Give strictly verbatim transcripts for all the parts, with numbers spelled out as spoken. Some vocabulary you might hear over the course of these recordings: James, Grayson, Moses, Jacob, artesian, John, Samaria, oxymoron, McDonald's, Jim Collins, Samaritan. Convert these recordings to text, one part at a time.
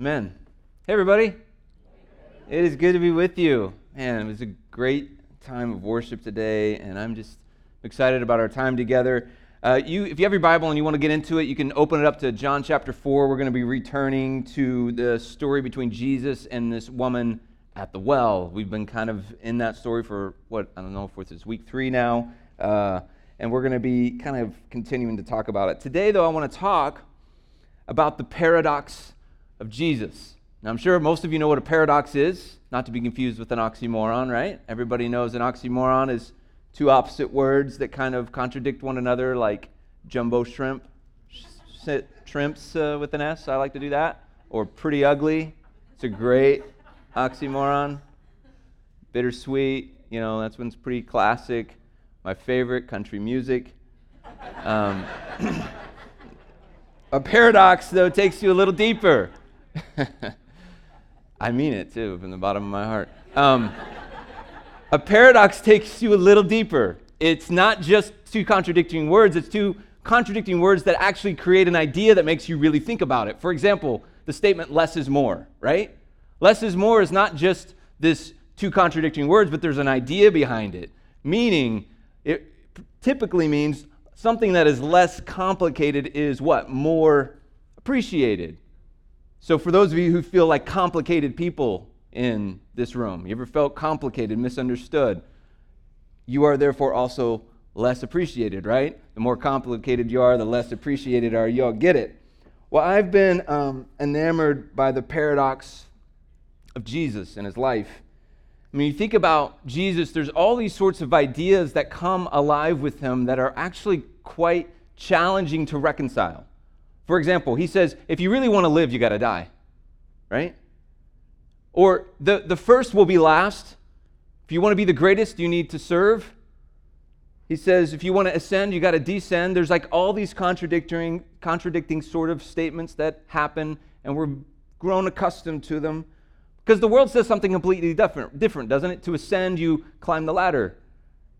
Amen. Hey, everybody. It is good to be with you. Man, it was a great time of worship today, and I'm just excited about our time together. Uh, you, if you have your Bible and you want to get into it, you can open it up to John chapter four. We're going to be returning to the story between Jesus and this woman at the well. We've been kind of in that story for, what, I don't know if it's week three now, uh, and we're going to be kind of continuing to talk about it. Today, though, I want to talk about the paradox of Jesus. Now, I'm sure most of you know what a paradox is, not to be confused with an oxymoron, right? Everybody knows an oxymoron is two opposite words that kind of contradict one another, like jumbo shrimp, sh- shrimps uh, with an S, I like to do that, or pretty ugly. It's a great oxymoron. Bittersweet, you know, that's one's pretty classic. My favorite, country music. Um, a paradox, though, takes you a little deeper. I mean it, too, from the bottom of my heart. Um, a paradox takes you a little deeper. It's not just two contradicting words. It's two contradicting words that actually create an idea that makes you really think about it. For example, the statement less is more, right? Less is more is not just this two contradicting words, but there's an idea behind it. Meaning, it typically means something that is less complicated is what? More appreciated. So for those of you who feel like complicated people in this room, you ever felt complicated, misunderstood, you are therefore also less appreciated, right? The more complicated you are, the less appreciated are you. All get it? Well, I've been um, enamored by the paradox of Jesus and his life. I mean, you think about Jesus, there's all these sorts of ideas that come alive with him that are actually quite challenging to reconcile. For example, he says, if you really want to live, you got to die, right? Or the, the first will be last. If you want to be the greatest, you need to serve. He says, if you want to ascend, you got to descend. There's like all these contradicting, contradicting sort of statements that happen, and we're grown accustomed to them. Because the world says something completely different, different, doesn't it? To ascend, you climb the ladder,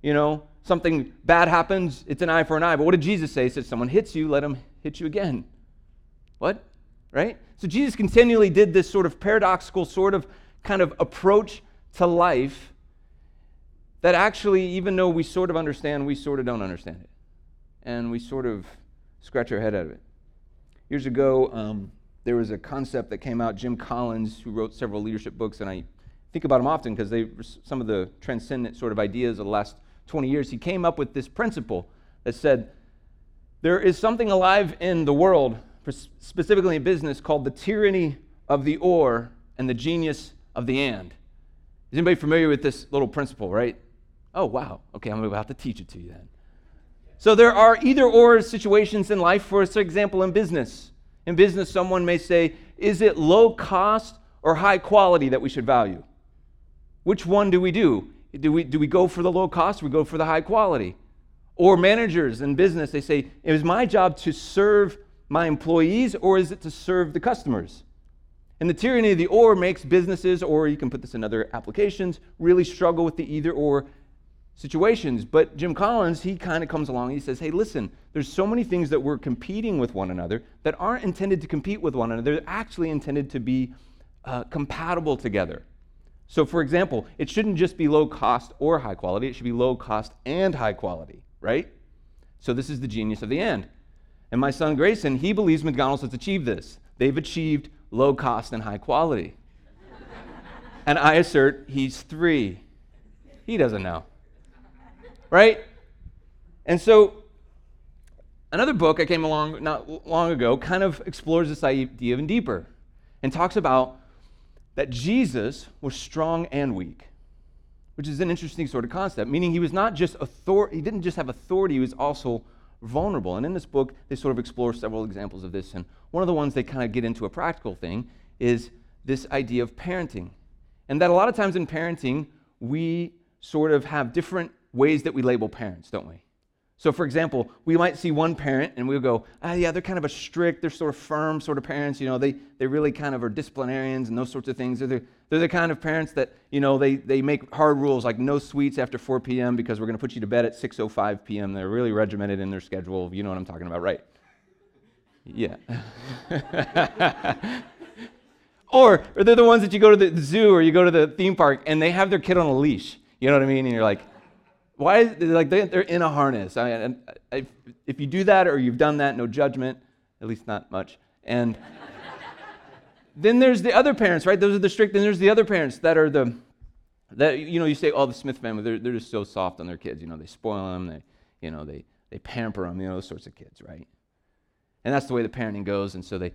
you know? Something bad happens, it's an eye for an eye. But what did Jesus say? He said, someone hits you, let him hit you again. What? Right? So Jesus continually did this sort of paradoxical sort of kind of approach to life that actually, even though we sort of understand, we sort of don't understand it. And we sort of scratch our head out of it. Years ago, um, there was a concept that came out, Jim Collins, who wrote several leadership books, and I think about them often because they some of the transcendent sort of ideas of the last twenty years, he came up with this principle that said, there is something alive in the world, specifically in business, called the tyranny of the or and the genius of the and. Is anybody familiar with this little principle, right? Oh, wow. Okay, I'm about to teach it to you then. So there are either or situations in life, for example, in business. In business, someone may say, is it low cost or high quality that we should value? Which one do we do? Do we, do we go for the low cost? We go for the high quality. Or managers in business, they say, is my job to serve my employees or is it to serve the customers? And the tyranny of the or makes businesses, or you can put this in other applications, really struggle with the either or situations. But Jim Collins, he kind of comes along and he says, hey, listen, there's so many things that we're competing with one another that aren't intended to compete with one another. They're actually intended to be uh, compatible together. So for example, it shouldn't just be low cost or high quality. It should be low cost and high quality. Right? So this is the genius of the end. And my son Grayson, he believes McDonald's has achieved this. They've achieved low cost and high quality. And I assert he's three. He doesn't know. Right? And so another book I came along not long ago kind of explores this idea even deeper and talks about that Jesus was strong and weak, which is an interesting sort of concept, meaning he was not just author- he didn't just have authority, he was also vulnerable. And in this book, they sort of explore several examples of this. And one of the ones they kind of get into a practical thing is this idea of parenting. And that a lot of times in parenting, we sort of have different ways that we label parents, don't we? So for example, we might see one parent and we'll go, ah, yeah, they're kind of a strict, they're sort of firm sort of parents, you know, they they really kind of are disciplinarians and those sorts of things. They're the, they're the kind of parents that, you know, they they make hard rules like no sweets after four p.m. because we're going to put you to bed at six oh five p.m. They're really regimented in their schedule. You know what I'm talking about, right? Yeah. Or, or they're the ones that you go to the zoo or you go to the theme park and they have their kid on a leash. You know what I mean? And you're like, why is it like they're in a harness? I mean, if, if you do that or you've done that, no judgment, at least not much. And then there's the other parents, right? Those are the strict. Then there's the other parents that are the, that you know, you say, oh, the Smith family, they're they're just so soft on their kids. You know, they spoil them. They, you know, they they pamper them. You know, those sorts of kids, right? And that's the way the parenting goes. And so they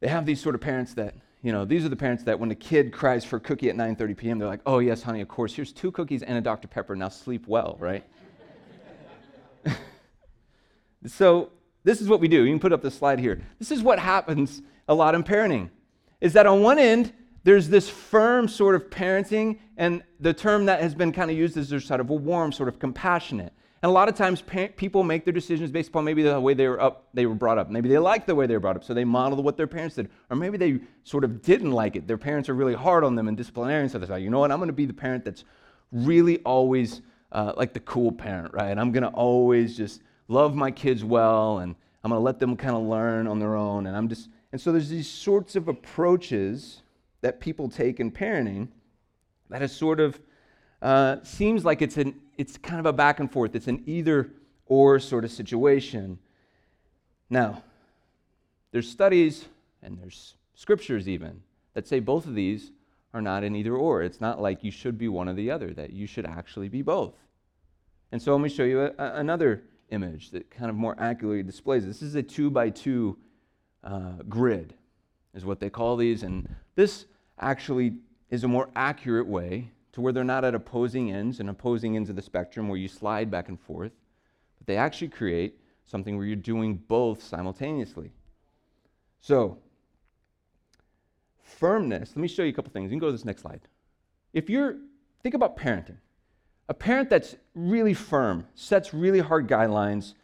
they have these sort of parents that, you know, these are the parents that when the kid cries for a cookie at nine thirty p.m., they're like, oh yes, honey, of course. Here's two cookies and a Doctor Pepper. Now sleep well, right? So this is what we do. You can put up the slide here. This is what happens a lot in parenting. Is that on one end, there's this firm sort of parenting, and the term that has been kind of used is there's sort of a warm, sort of compassionate. And a lot of times pa- people make their decisions based upon maybe the way they were up, they were brought up. Maybe they liked the way they were brought up, so they modeled what their parents did. Or maybe they sort of didn't like it. Their parents are really hard on them and disciplinarian, so they say, you know what, I'm going to be the parent that's really always uh, like the cool parent, right? I'm going to always just love my kids well, and I'm going to let them kind of learn on their own, and I'm just... And so there's these sorts of approaches that people take in parenting that is sort of, uh, seems like it's an it's kind of a back and forth. It's an either or sort of situation. Now, there's studies and there's scriptures even that say both of these are not an either or. It's not like you should be one or the other, that you should actually be both. And so let me show you a, a, another image that kind of more accurately displays. This is a two by two Uh, grid is what they call these, and this actually is a more accurate way to where they're not at opposing ends and opposing ends of the spectrum where you slide back and forth, but they actually create something where you're doing both simultaneously. So, firmness, let me show you a couple things. You can go to this next slide. If you're, think about parenting. A parent that's really firm, sets really hard guidelines,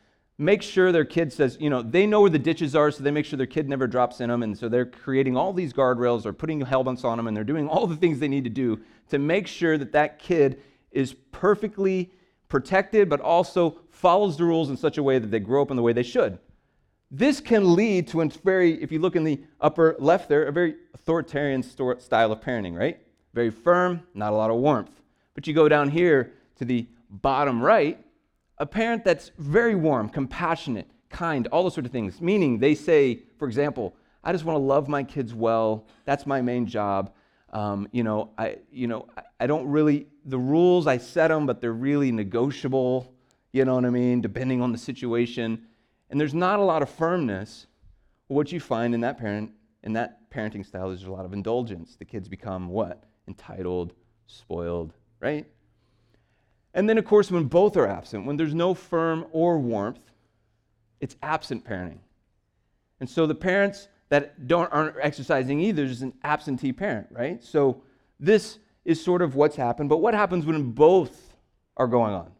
make sure their kid says, you know, they know where the ditches are, so they make sure their kid never drops in them, and so they're creating all these guardrails or putting helmets on them, and they're doing all the things they need to do to make sure that that kid is perfectly protected, but also follows the rules in such a way that they grow up in the way they should. This can lead to a very, if you look in the upper left there, a very authoritarian st- style of parenting, right? Very firm, not a lot of warmth. But you go down here to the bottom right, a parent that's very warm, compassionate, kind, all those sort of things. Meaning they say, for example, I just want to love my kids well. That's my main job. Um, you know, I you know, I don't really, the rules, I set them, but they're really negotiable, you know what I mean, depending on the situation. And there's not a lot of firmness. What you find in that parent, in that parenting style is there's a lot of indulgence. The kids become what? Entitled, spoiled, right? And then, of course, when both are absent, when there's no firm or warmth, it's absent parenting. And so the parents that don't aren't exercising either is an absentee parent, right? So this is sort of what's happened. But what happens when both are going on?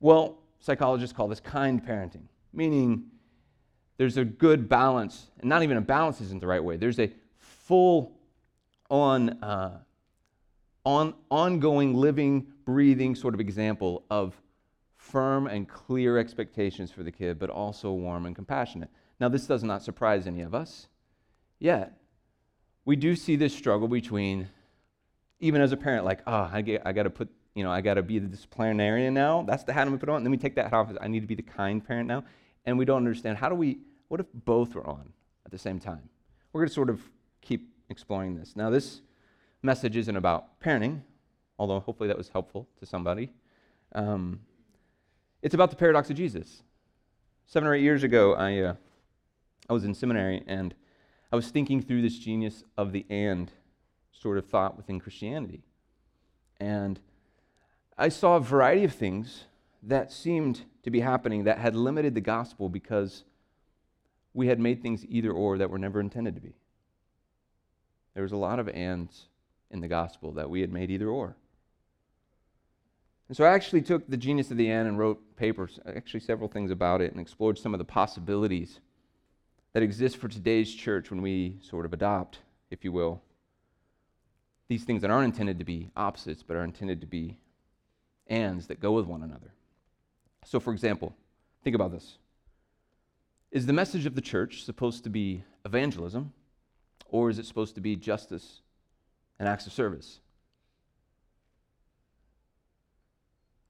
Well, psychologists call this kind parenting, meaning there's a good balance, and not even a balance isn't the right way. There's a full-on, uh, on, ongoing living breathing sort of example of firm and clear expectations for the kid, but also warm and compassionate. Now, this does not surprise any of us, yet we do see this struggle between, even as a parent, like, oh, I, get, I gotta put, you know, I gotta be the disciplinarian now. That's the hat I'm gonna put on. And then we take that hat off. I need to be the kind parent now. And we don't understand, how do we, what if both were on at the same time? We're gonna sort of keep exploring this. Now, this message isn't about parenting, although hopefully that was helpful to somebody. Um, it's about the paradox of Jesus. Seven or eight years ago, I uh, I was in seminary, and I was thinking through this genius of the and sort of thought within Christianity. And I saw a variety of things that seemed to be happening that had limited the gospel because we had made things either or that were never intended to be. There was a lot of ands in the gospel that we had made either or. And so I actually took the genius of the and and wrote papers, actually several things about it, and explored some of the possibilities that exist for today's church when we sort of adopt, if you will, these things that aren't intended to be opposites, but are intended to be ands that go with one another. So for example, think about this. Is the message of the church supposed to be evangelism, Or is it supposed to be justice and acts of service?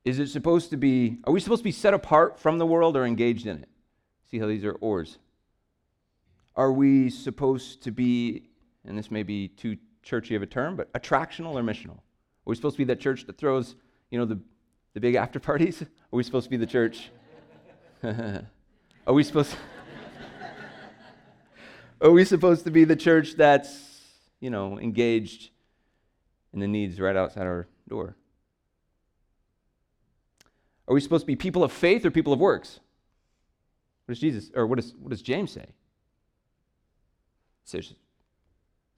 Is it supposed to be, are we supposed to be set apart from the world or engaged in it? See how these are ors. Are we supposed to be, and this may be too churchy of a term, but attractional or missional? Are we supposed to be that church that throws, you know, the, the big after parties? Are we supposed to be the church? Are we supposed to, are we supposed to be the church that's, you know, engaged in the needs right outside our door? Are we supposed to be people of faith or people of works? What does Jesus, or what does, what does James say? It says,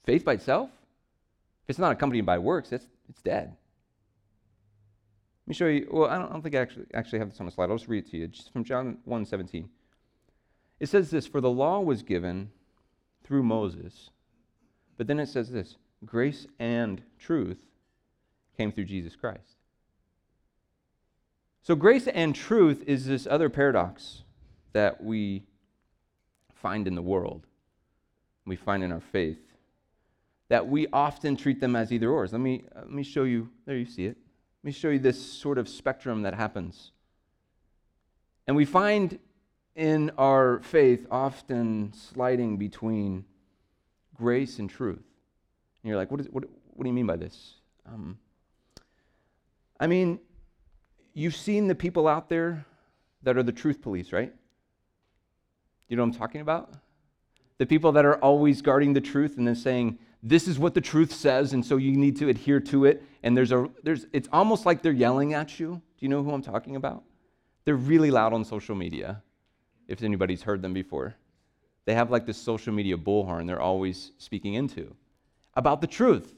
faith by itself, if it's not accompanied by works, it's it's dead. Let me show you. Well, I don't, I don't think I actually actually have this on the slide. I'll just read it to you. Just from John one seventeen. It says this: "For the law was given through Moses," but then it says this: "Grace and truth came through Jesus Christ." So grace and truth is this other paradox that we find in the world, we find in our faith, that we often treat them as either ors. Let me, let me show you, there you see it. Let me show you this sort of spectrum that happens. And we find in our faith often sliding between grace and truth. And you're like, what, is, what, what do you mean by this? Um, I mean... You've seen the people out there that are the truth police, right? You know what I'm talking about? The people that are always guarding the truth and then saying, this is what the truth says, and so you need to adhere to it. And there's a there's it's almost like they're yelling at you. Do you know who I'm talking about? They're really loud on social media, if anybody's heard them before. They have like this social media bullhorn they're always speaking into about the truth.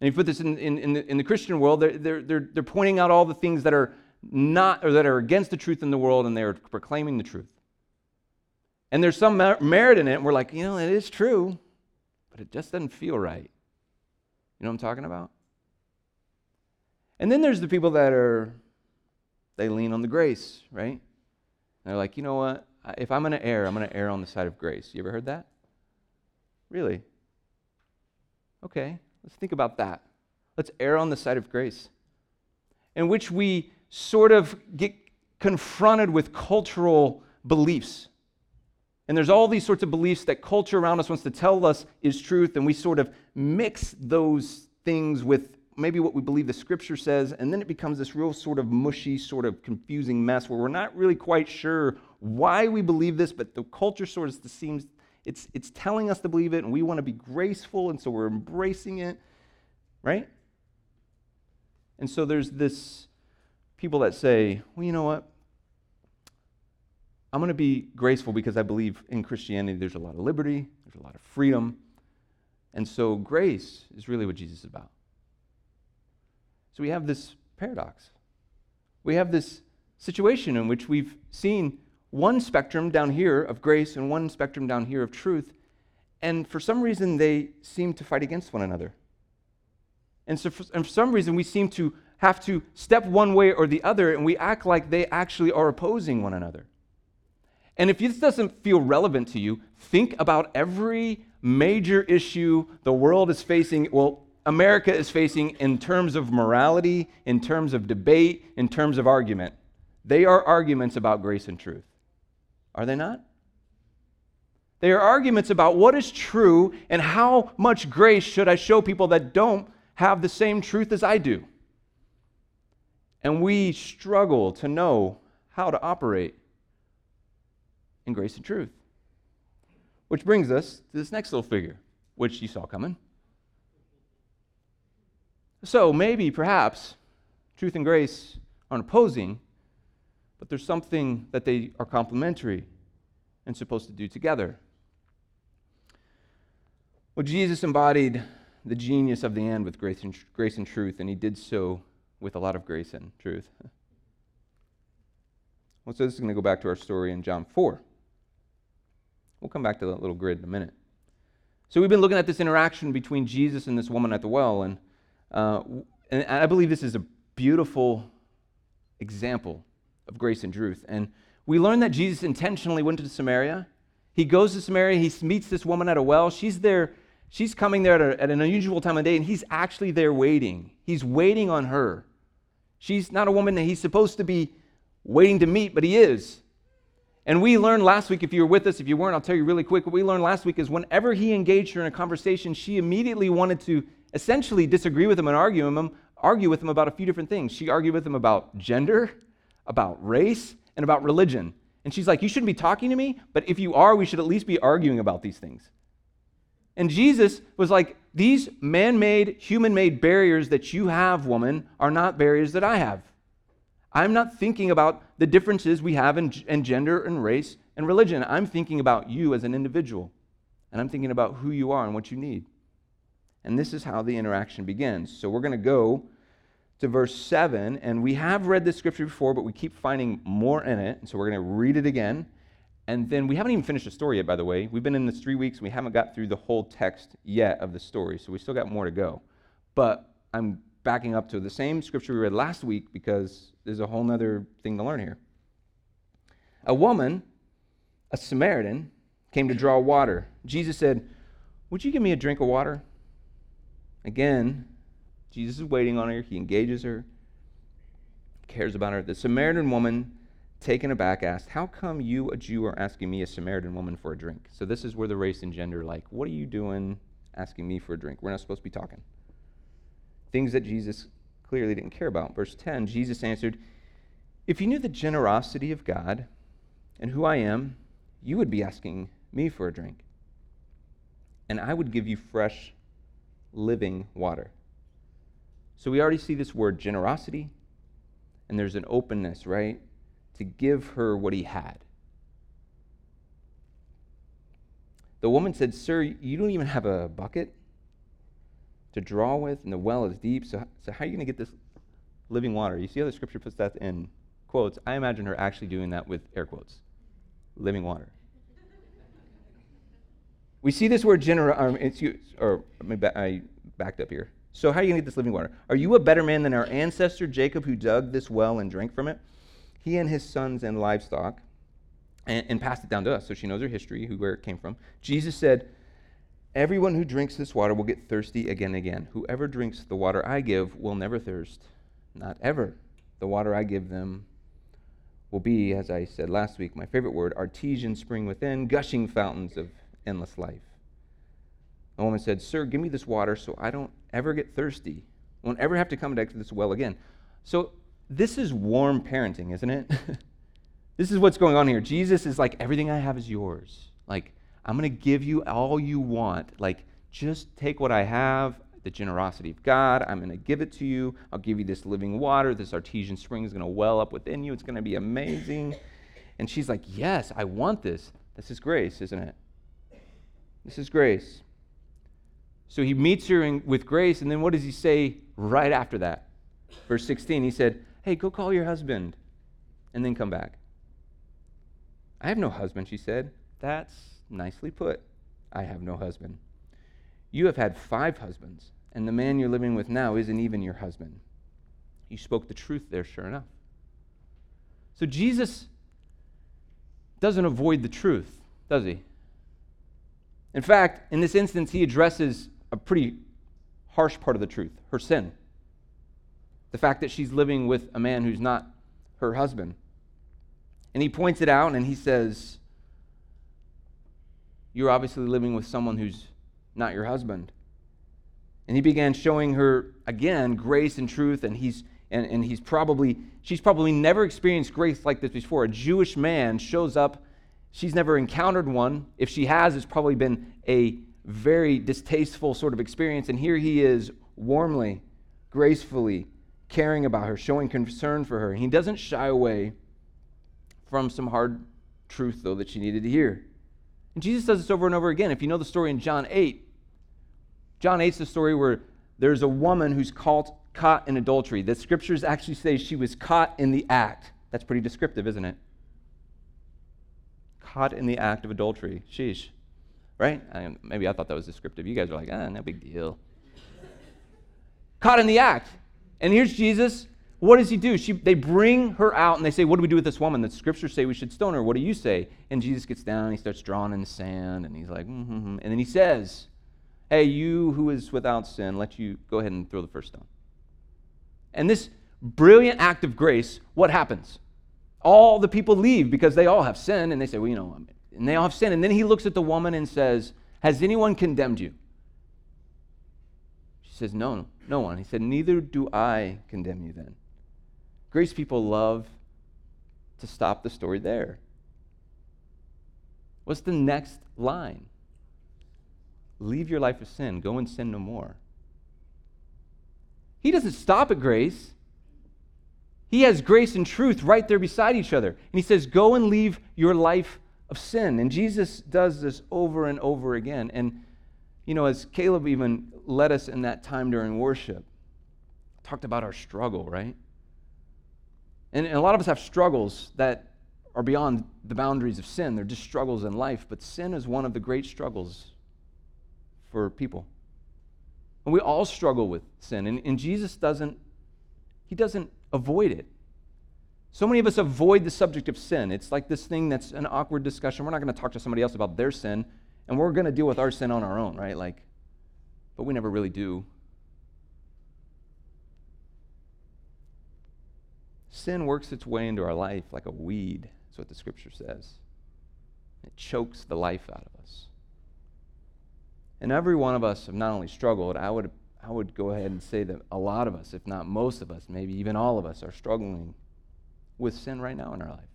And you put this in, in, in, the, in the Christian world, they're, they're, they're, they're pointing out all the things that are not, or that are against the truth in the world, and they're proclaiming the truth. And there's some mer- merit in it, and we're like, you know, it is true, but it just doesn't feel right. You know what I'm talking about? And then there's the people that are, they lean on the grace, right? And they're like, you know what, if I'm going to err, I'm going to err on the side of grace. You ever heard that? Really? Okay. Let's think about that. Let's err on the side of grace, in which we sort of get confronted with cultural beliefs. And there's all these sorts of beliefs that culture around us wants to tell us is truth, and we sort of mix those things with maybe what we believe the Scripture says, and then it becomes this real sort of mushy, sort of confusing mess where we're not really quite sure why we believe this, but the culture sort of seems It's it's telling us to believe it, and we want to be graceful, and so we're embracing it, right? And so there's this people that say, well, you know what? I'm going to be graceful because I believe in Christianity there's a lot of liberty, there's a lot of freedom, and so grace is really what Jesus is about. So we have this paradox. We have this situation in which we've seen one spectrum down here of grace and one spectrum down here of truth, and for some reason they seem to fight against one another. And so for, and for some reason we seem to have to step one way or the other, and we act like they actually are opposing one another. And if this doesn't feel relevant to you, think about every major issue the world is facing, well, America is facing in terms of morality, in terms of debate, in terms of argument. They are arguments about grace and truth. Are they not? They are arguments about what is true and how much grace should I show people that don't have the same truth as I do. And we struggle to know how to operate in grace and truth. Which brings us to this next little figure, which you saw coming. So maybe, perhaps, truth and grace aren't opposing, but there's something that they are complementary and supposed to do together. Well, Jesus embodied the genius of the end with grace and, tr- grace and truth, and he did so with a lot of grace and truth. Well, so this is going to go back to our story in John four. We'll come back to that little grid in a minute. So we've been looking at this interaction between Jesus and this woman at the well, and, uh, and I believe this is a beautiful example of grace and truth. And we learn that Jesus intentionally went to Samaria. He goes to Samaria. He meets this woman at a well. She's there. She's coming there at, a, at an unusual time of day, and he's actually there waiting. He's waiting on her. She's not a woman that he's supposed to be waiting to meet, but he is. And we learned last week, if you were with us, if you weren't, I'll tell you really quick. What we learned last week is whenever he engaged her in a conversation, she immediately wanted to essentially disagree with him and argue him, argue with him about a few different things. She argued with him about gender, about race, and about religion. And she's like, you shouldn't be talking to me, but if you are, we should at least be arguing about these things. And Jesus was like, these man-made, human-made barriers that you have, woman, are not barriers that I have. I'm not thinking about the differences we have in, in gender and race and religion. I'm thinking about you as an individual, and I'm thinking about who you are and what you need. And this is how the interaction begins. So we're going to go to verse seven, and we have read this scripture before, but we keep finding more in it, and so we're going to read it again. And then we haven't even finished the story yet, by the way. We've been in this three weeks, and we haven't got through the whole text yet of the story, so we still got more to go. But I'm backing up to the same scripture we read last week because there's a whole other thing to learn here. A woman, a Samaritan, came to draw water. Jesus said, would you give me a drink of water? Again, Jesus is waiting on her. He engages her, cares about her. The Samaritan woman, taken aback, asked, how come you, a Jew, are asking me, a Samaritan woman, for a drink? So this is where the race and gender are like, what are you doing asking me for a drink? We're not supposed to be talking. Things that Jesus clearly didn't care about. Verse ten, Jesus answered, if you knew the generosity of God and who I am, you would be asking me for a drink, and I would give you fresh, living water. So we already see this word generosity, and there's an openness, right, to give her what he had. The woman said, sir, you don't even have a bucket to draw with, and the well is deep, so, so how are you going to get this living water? You see how the scripture puts that in quotes? I imagine her actually doing that with air quotes. Living water. We see this word genera- um, excuse, or I backed up here. So how are you going to get this living water? Are you a better man than our ancestor Jacob, who dug this well and drank from it? He and his sons and livestock, and, and passed it down to us, so she knows her history, who, where it came from. Jesus said, everyone who drinks this water will get thirsty again and again. Whoever drinks the water I give will never thirst, not ever. The water I give them will be, as I said last week, my favorite word, artesian spring within, gushing fountains of endless life. The woman said, sir, give me this water so I don't ever get thirsty. I won't ever have to come back to this well again. So this is warm parenting, isn't it? This is what's going on here. Jesus is like, everything I have is yours. Like, I'm going to give you all you want. Like, just take what I have, the generosity of God. I'm going to give it to you. I'll give you this living water. This artesian spring is going to well up within you. It's going to be amazing. And she's like, yes, I want this. This is grace, isn't it? This is grace. So he meets her in, with grace, and then what does he say right after that? Verse sixteen, he said, hey, go call your husband and then come back. I have no husband, she said. That's nicely put. I have no husband. You have had five husbands, and the man you're living with now isn't even your husband. You spoke the truth there, sure enough. So Jesus doesn't avoid the truth, does he? In fact, in this instance, he addresses a pretty harsh part of the truth, her sin. The fact that she's living with a man who's not her husband. And he points it out and he says, you're obviously living with someone who's not your husband. And he began showing her, again, grace and truth, and he's and, and he's probably, she's probably never experienced grace like this before. A Jewish man shows up, she's never encountered one. If she has, it's probably been a very distasteful sort of experience, and here he is warmly, gracefully caring about her, showing concern for her. And he doesn't shy away from some hard truth, though, that she needed to hear. And Jesus does this over and over again. If you know the story in John eight, John eight's the story where there's a woman who's caught, caught in adultery. The scriptures actually say she was caught in the act. That's pretty descriptive, isn't it? Caught in the act of adultery. Sheesh. Right? I, maybe I thought that was descriptive. You guys are like, ah, no big deal. Caught in the act. And here's Jesus. what does he do? She, they bring her out and they say, what do we do with this woman? The scriptures say we should stone her. What do you say? And Jesus gets down and he starts drawing in the sand and he's like, mm-hmm. And then he says, hey, you who is without sin, let you go ahead and throw the first stone. And this brilliant act of grace, what happens? All the people leave because they all have sin and they say, well, you know, and they all have sin. And then he looks at the woman and says, has anyone condemned you? She says, no, no one. He said, neither do I condemn you then. Grace people love to stop the story there. What's the next line? Leave your life of sin. Go and sin no more. He doesn't stop at grace. He has grace and truth right there beside each other. And he says, go and leave your life of sin. And Jesus does this over and over again. And, you know, as Caleb even led us in that time during worship, talked about our struggle, right? And a lot of us have struggles that are beyond the boundaries of sin. They're just struggles in life, but sin is one of the great struggles for people. And we all struggle with sin, and, and Jesus doesn't, he doesn't avoid it. So many of us avoid the subject of sin. It's like this thing that's an awkward discussion. We're not going to talk to somebody else about their sin, and we're going to deal with our sin on our own, right? Like, but we never really do. Sin works its way into our life like a weed, is what the scripture says. It chokes the life out of us. And every one of us have not only struggled, I would I would go ahead and say that a lot of us, if not most of us, maybe even all of us, are struggling with sin right now in our life.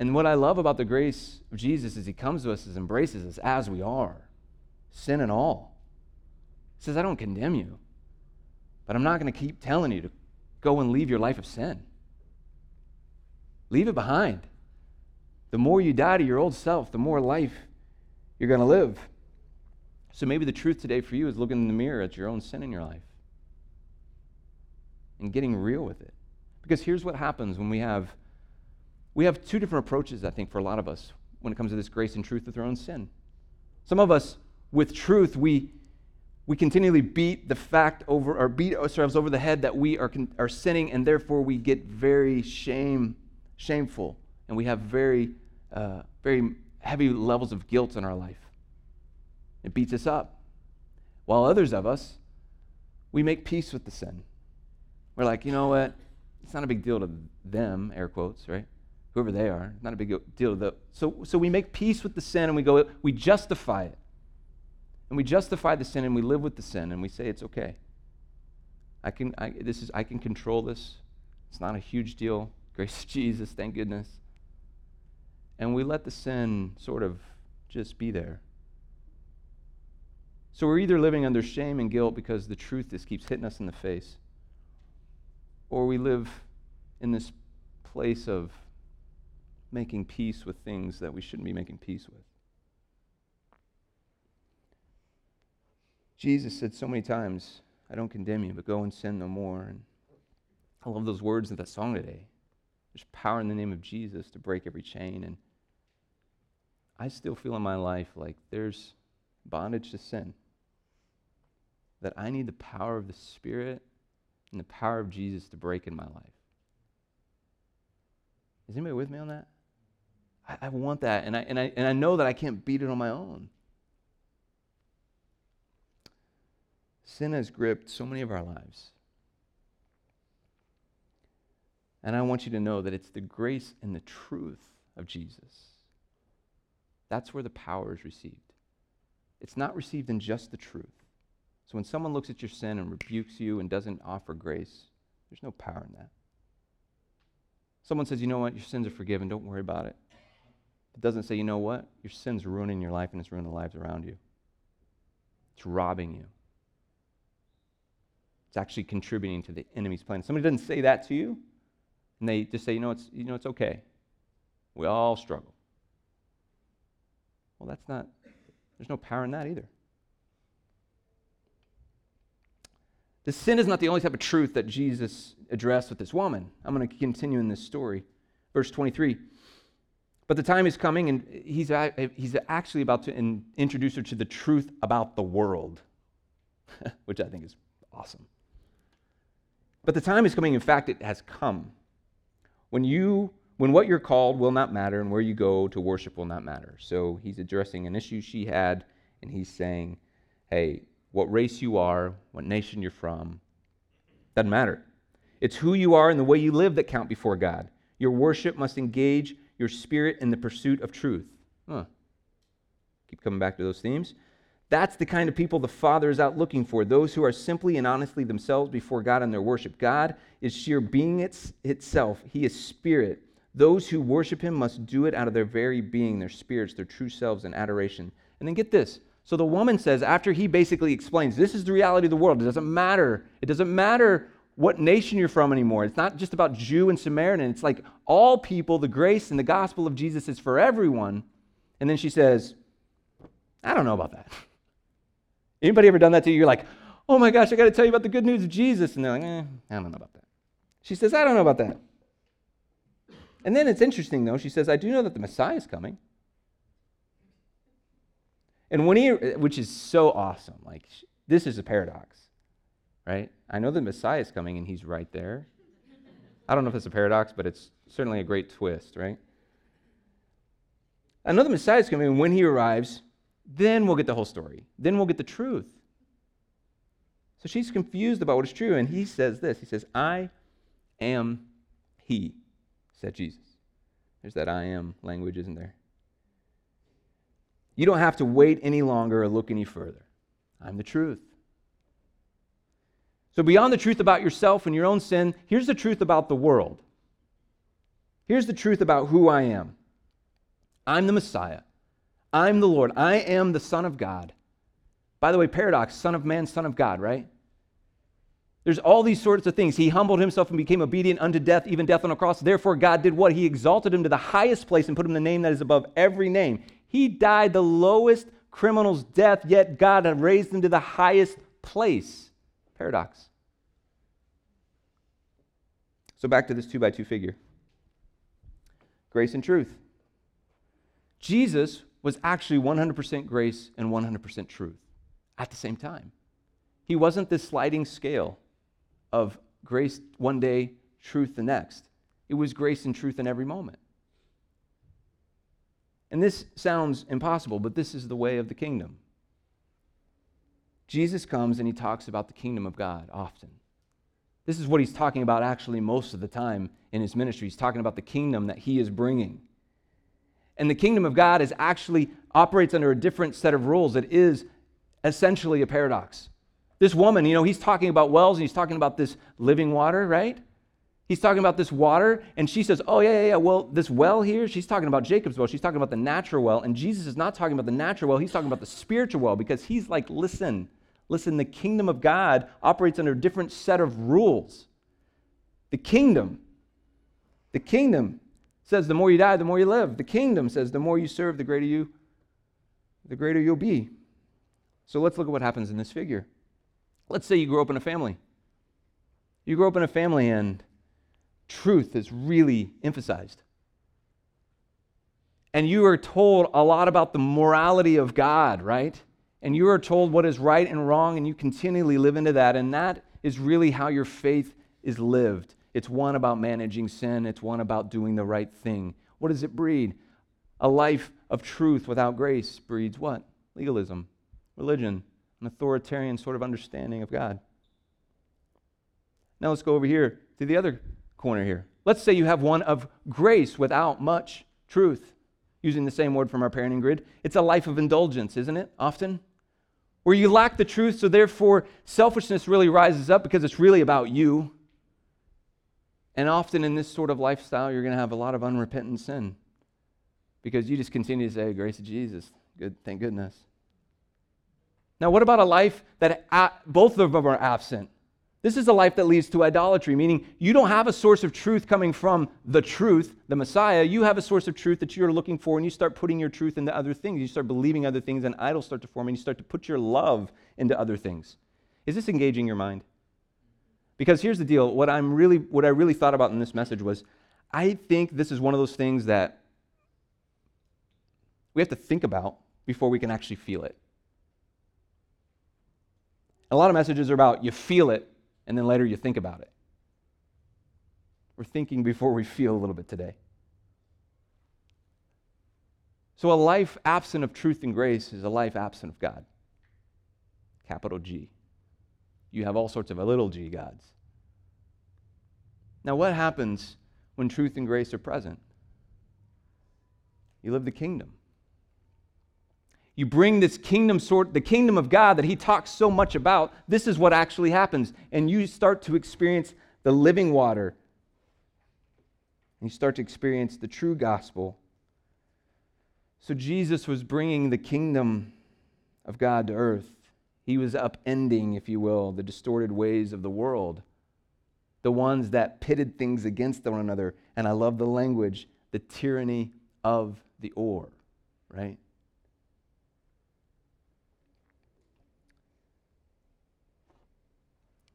And what I love about the grace of Jesus is he comes to us and embraces us as we are, sin and all. He says, I don't condemn you, but I'm not going to keep telling you to go and leave your life of sin. Leave it behind. The more you die to your old self, the more life you're going to live. So maybe the truth today for you is looking in the mirror at your own sin in your life and getting real with it. Because here's what happens when we have, we have two different approaches, I think, for a lot of us when it comes to this grace and truth with our own sin. Some of us, with truth, we we continually beat the fact over, or beat ourselves over the head that we are are sinning, and therefore we get very shame, shameful, and we have very, uh, very heavy levels of guilt in our life. It beats us up. While others of us, we make peace with the sin. We're like, you know what? It's not a big deal to them, air quotes, right? Whoever they are, not a big deal to them. So, so we make peace with the sin, and we go, we justify it. And we justify the sin, and we live with the sin, and we say it's okay. I can, I, this is, I can control this. It's not a huge deal. Grace of Jesus, thank goodness. And we let the sin sort of just be there. So we're either living under shame and guilt because the truth just keeps hitting us in the face, or we live in this place of making peace with things that we shouldn't be making peace with. Jesus said so many times, I don't condemn you, but go and sin no more. And I love those words in that song today. There's power in the name of Jesus to break every chain. And I still feel in my life like there's bondage to sin, that I need the power of the Spirit and the power of Jesus to break in my life. Is anybody with me on that? I, I want that, and I, and, I, and I know that I can't beat it on my own. Sin has gripped so many of our lives. And I want you to know that it's the grace and the truth of Jesus. That's where the power is received. It's not received in just the truth. So when someone looks at your sin and rebukes you and doesn't offer grace, there's no power in that. Someone says, you know what, your sins are forgiven, don't worry about it. It doesn't say, you know what, your sin's ruining your life and it's ruining the lives around you. It's robbing you. It's actually contributing to the enemy's plan. Somebody doesn't say that to you, and they just say, you know, it's you know, it's okay. We all struggle. Well, that's not, there's no power in that either. The sin is not the only type of truth that Jesus addressed with this woman. I'm going to continue in this story. Verse twenty-three. But the time is coming, and he's, he's actually about to in, introduce her to the truth about the world, which I think is awesome. But the time is coming, in fact, it has come, when you, when what you're called will not matter and where you go to worship will not matter. So he's addressing an issue she had, and he's saying, hey, what race you are, what nation you're from, doesn't matter. It's who you are and the way you live that count before God. Your worship must engage your spirit in the pursuit of truth. Huh. Keep coming back to those themes. That's the kind of people the Father is out looking for, those who are simply and honestly themselves before God in their worship. God is sheer being it's, itself. He is spirit. Those who worship him must do it out of their very being, their spirits, their true selves in adoration. And then get this. So the woman says, after he basically explains, this is the reality of the world. It doesn't matter. It doesn't matter what nation you're from anymore. It's not just about Jew and Samaritan. It's like all people, the grace and the gospel of Jesus is for everyone. And then she says, I don't know about that. Anybody ever done that to you? You're like, oh my gosh, I got to tell you about the good news of Jesus. And they're like, eh, I don't know about that. She says, I don't know about that. And then it's interesting though. She says, I do know that the Messiah is coming. And when he, which is so awesome. Like, this is a paradox, right? I know the Messiah is coming and he's right there. I don't know if it's a paradox, but it's certainly a great twist, right? I know the Messiah is coming, and when he arrives, then we'll get the whole story. Then we'll get the truth. So she's confused about what is true, and he says this. He says, I am he, said Jesus. There's that I am language, isn't there? You don't have to wait any longer or look any further. I'm the truth. So beyond the truth about yourself and your own sin, here's the truth about the world. Here's the truth about who I am. I'm the Messiah. I'm the Lord. I am the Son of God. By the way, paradox, Son of Man, Son of God, right? There's all these sorts of things. He humbled himself and became obedient unto death, even death on a cross. Therefore, God did what? He exalted him to the highest place and put him the name that is above every name. He died the lowest criminal's death, yet God had raised him to the highest place. Paradox. So back to this two by two figure. Grace and truth. Jesus was actually one hundred percent grace and one hundred percent truth at the same time. He wasn't this sliding scale of grace one day, truth the next. It was grace and truth in every moment. And this sounds impossible, but this is the way of the kingdom. Jesus comes and he talks about the kingdom of God often. This is what he's talking about actually most of the time in his ministry. He's talking about the kingdom that he is bringing. And the kingdom of God is actually operates under a different set of rules. It is essentially a paradox. This woman, you know, he's talking about wells and he's talking about this living water, right? He's talking about this water, and she says, oh, yeah, yeah, yeah, well, this well here, she's talking about Jacob's well. She's talking about the natural well, and Jesus is not talking about the natural well. He's talking about the spiritual well, because he's like, listen, listen, the kingdom of God operates under a different set of rules. The kingdom, the kingdom says the more you die, the more you live. The kingdom says the more you serve, the greater you, the greater you'll be. So let's look at what happens in this figure. Let's say you grow up in a family. You grow up in a family, and truth is really emphasized. And you are told a lot about the morality of God, right? And you are told what is right and wrong, and you continually live into that. And that is really how your faith is lived. It's one about managing sin. It's one about doing the right thing. What does it breed? A life of truth without grace breeds what? Legalism, religion, an authoritarian sort of understanding of God. Now let's go over here to the other corner here. Let's say you have one of grace without much truth. Using the same word from our parenting grid, it's a life of indulgence, isn't it? Often, where you lack the truth, so therefore selfishness really rises up because it's really about you. And often in this sort of lifestyle, you're going to have a lot of unrepentant sin because you just continue to say, "Grace of Jesus, good, thank goodness." Now, what about a life that uh, both of them are absent? This is a life that leads to idolatry, meaning you don't have a source of truth coming from the truth, the Messiah. You have a source of truth that you're looking for, and you start putting your truth into other things. You start believing other things, and idols start to form, and you start to put your love into other things. Is this engaging your mind? Because here's the deal. What I'm really, what I really thought about in this message was, I think this is one of those things that we have to think about before we can actually feel it. A lot of messages are about you feel it, and then later you think about it. We're thinking before we feel a little bit today. So a life absent of truth and grace is a life absent of God. Capital G. You have all sorts of little g gods. Now what happens when truth and grace are present? You live the kingdom. You bring this kingdom sort, the kingdom of God that he talks so much about. This is what actually happens. And you start to experience the living water. And you start to experience the true gospel. So Jesus was bringing the kingdom of God to earth. He was upending, if you will, the distorted ways of the world, the ones that pitted things against one another. And I love the language, the tyranny of the oar, right?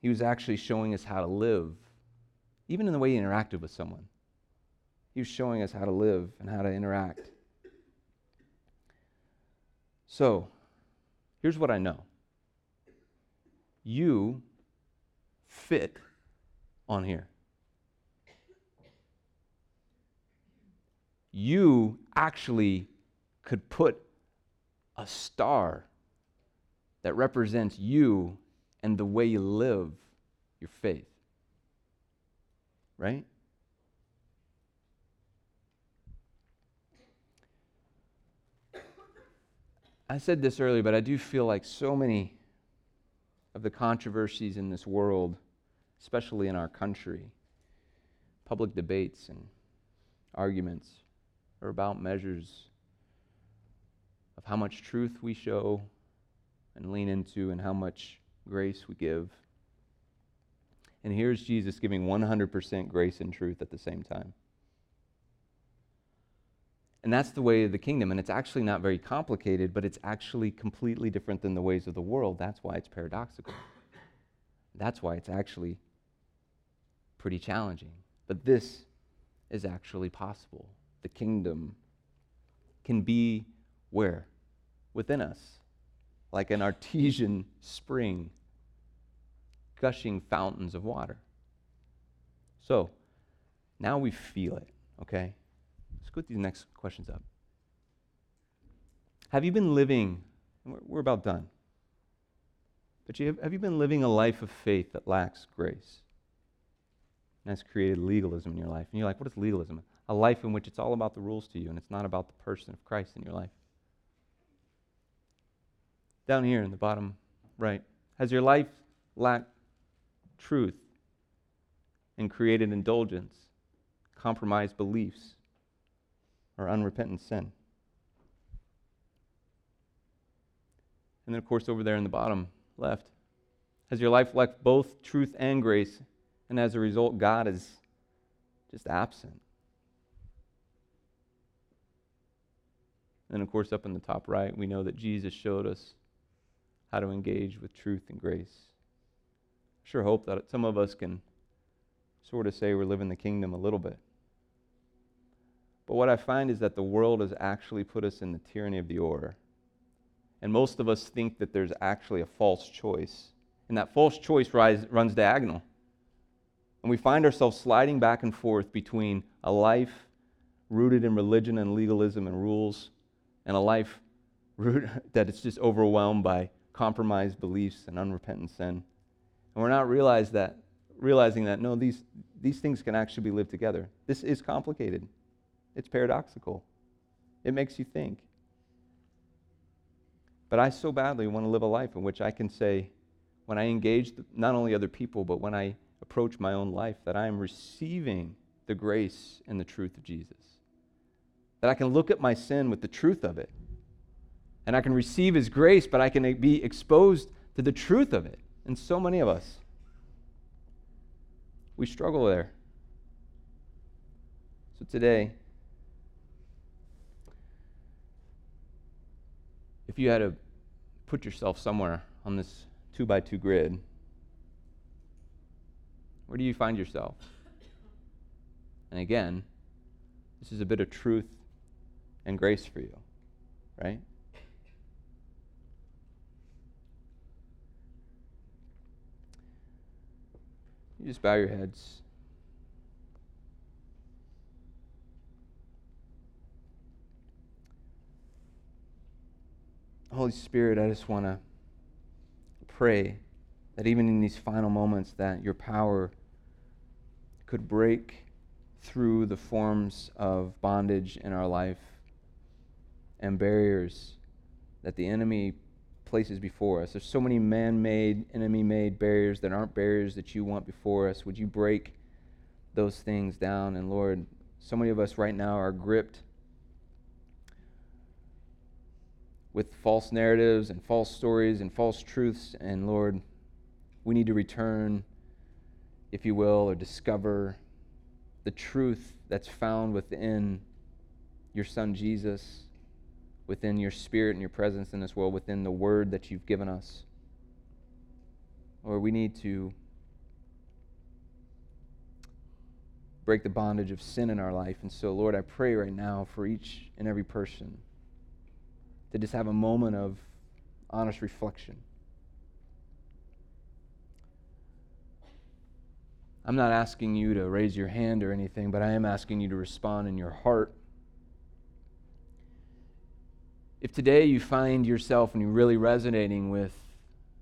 He was actually showing us how to live, even in the way he interacted with someone. He was showing us how to live and how to interact. So, here's what I know. You fit on here. You actually could put a star that represents you and the way you live your faith. Right? I said this earlier, but I do feel like so many of the controversies in this world, especially in our country, public debates and arguments are about measures of how much truth we show and lean into and how much grace we give. And here's Jesus giving one hundred percent grace and truth at the same time. And that's the way of the kingdom, and it's actually not very complicated, but it's actually completely different than the ways of the world. That's why it's paradoxical. That's why it's actually pretty challenging. But this is actually possible. The kingdom can be where? Within us, like an artesian spring, gushing fountains of water. So, now we feel it, okay? Let's go with these next questions up. Have you been living, and we're, we're about done, but you have, have you been living a life of faith that lacks grace? And that's created legalism in your life. And you're like, what is legalism? A life in which it's all about the rules to you, and it's not about the person of Christ in your life. Down here in the bottom right, has your life lacked truth and created indulgence, compromised beliefs, or unrepentant sin? And then, of course, over there in the bottom left, has your life lacked both truth and grace, and as a result, God is just absent? And then, of course, up in the top right, we know that Jesus showed us how to engage with truth and grace. I sure hope that some of us can sort of say we're living the kingdom a little bit. But what I find is that the world has actually put us in the tyranny of the order. And most of us think that there's actually a false choice. And that false choice rise, runs diagonal. And we find ourselves sliding back and forth between a life rooted in religion and legalism and rules, and a life root, that it's just overwhelmed by compromised beliefs and unrepentant sin. And we're not realize that, realizing that, no, these, these things can actually be lived together. This is complicated. It's paradoxical. It makes you think. But I so badly want to live a life in which I can say, when I engage the, not only other people, but when I approach my own life, that I am receiving the grace and the truth of Jesus. That I can look at my sin with the truth of it. And I can receive His grace, but I can be exposed to the truth of it. And so many of us, we struggle there. So today, if you had to put yourself somewhere on this two by two grid, where do you find yourself? And again, this is a bit of truth and grace for you, right? You just bow your heads. Holy Spirit, I just want to pray that even in these final moments that your power could break through the forms of bondage in our life and barriers that the enemy places before us. There's so many man-made, enemy-made barriers that aren't barriers that you want before us. Would you break those things down? And Lord, so many of us right now are gripped with false narratives and false stories and false truths. And Lord, we need to return, if you will, or discover the truth that's found within your Son Jesus, within your Spirit and your presence in this world, within the Word that you've given us. Lord, we need to break the bondage of sin in our life. And so, Lord, I pray right now for each and every person to just have a moment of honest reflection. I'm not asking you to raise your hand or anything, but I am asking you to respond in your heart. If today you find yourself and you're really resonating with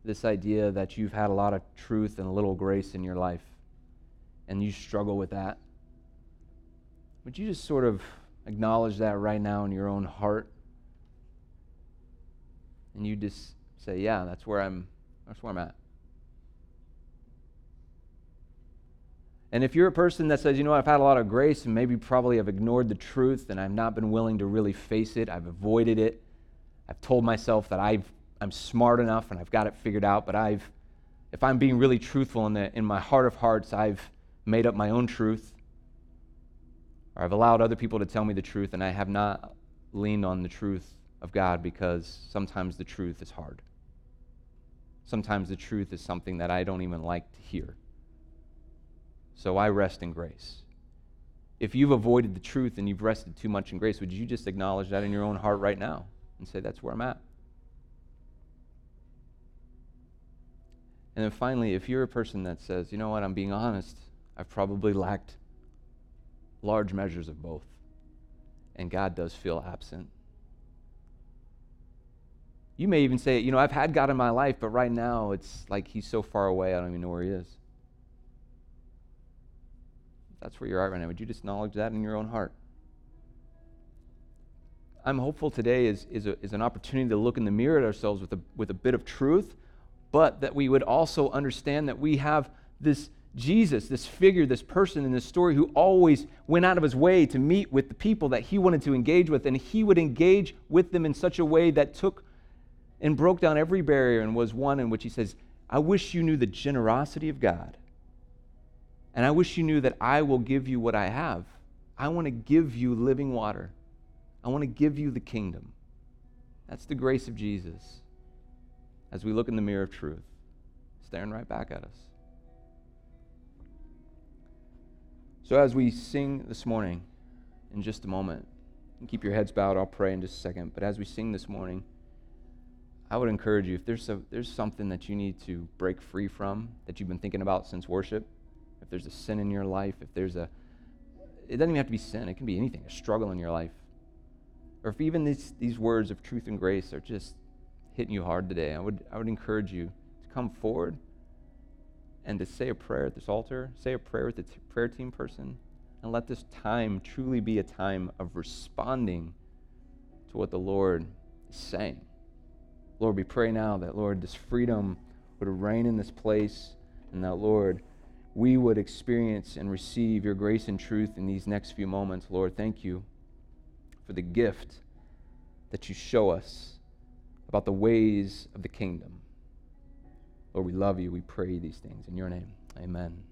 this idea that you've had a lot of truth and a little grace in your life, and you struggle with that, would you just sort of acknowledge that right now in your own heart? And you just say, yeah, that's where I'm, that's where I'm at. And if you're a person that says, you know, I've had a lot of grace and maybe probably have ignored the truth and I've not been willing to really face it, I've avoided it, I've told myself that I've, I'm smart enough and I've got it figured out, but I've, if I'm being really truthful in, the, in my heart of hearts, I've made up my own truth, or I've allowed other people to tell me the truth and I have not leaned on the truth of God, because sometimes the truth is hard. Sometimes the truth is something that I don't even like to hear. So I rest in grace. If you've avoided the truth and you've rested too much in grace, would you just acknowledge that in your own heart right now and say, that's where I'm at? And then finally, if you're a person that says, you know what, I'm being honest, I've probably lacked large measures of both, and God does feel absent. You may even say, you know, I've had God in my life, but right now it's like he's so far away, I don't even know where he is. If that's where you're at right now, would you just acknowledge that in your own heart? I'm hopeful today is, is, a, is an opportunity to look in the mirror at ourselves with a, with a bit of truth, but that we would also understand that we have this Jesus, this figure, this person in this story who always went out of his way to meet with the people that he wanted to engage with, and he would engage with them in such a way that took and broke down every barrier, and was one in which he says, I wish you knew the generosity of God. And I wish you knew that I will give you what I have. I want to give you living water. I want to give you the kingdom. That's the grace of Jesus. As we look in the mirror of truth, staring right back at us. So as we sing this morning, in just a moment, and keep your heads bowed, I'll pray in just a second, but as we sing this morning, I would encourage you, if there's a, there's something that you need to break free from that you've been thinking about since worship, if there's a sin in your life, if there's a, it doesn't even have to be sin, it can be anything, a struggle in your life. Or if even these, these words of truth and grace are just hitting you hard today, I would, I would encourage you to come forward and to say a prayer at this altar, say a prayer with the t- prayer team person, and let this time truly be a time of responding to what the Lord is saying. Lord, we pray now that, Lord, this freedom would reign in this place, and that, Lord, we would experience and receive your grace and truth in these next few moments. Lord, thank you for the gift that you show us about the ways of the kingdom. Lord, we love you. We pray these things in your name. Amen.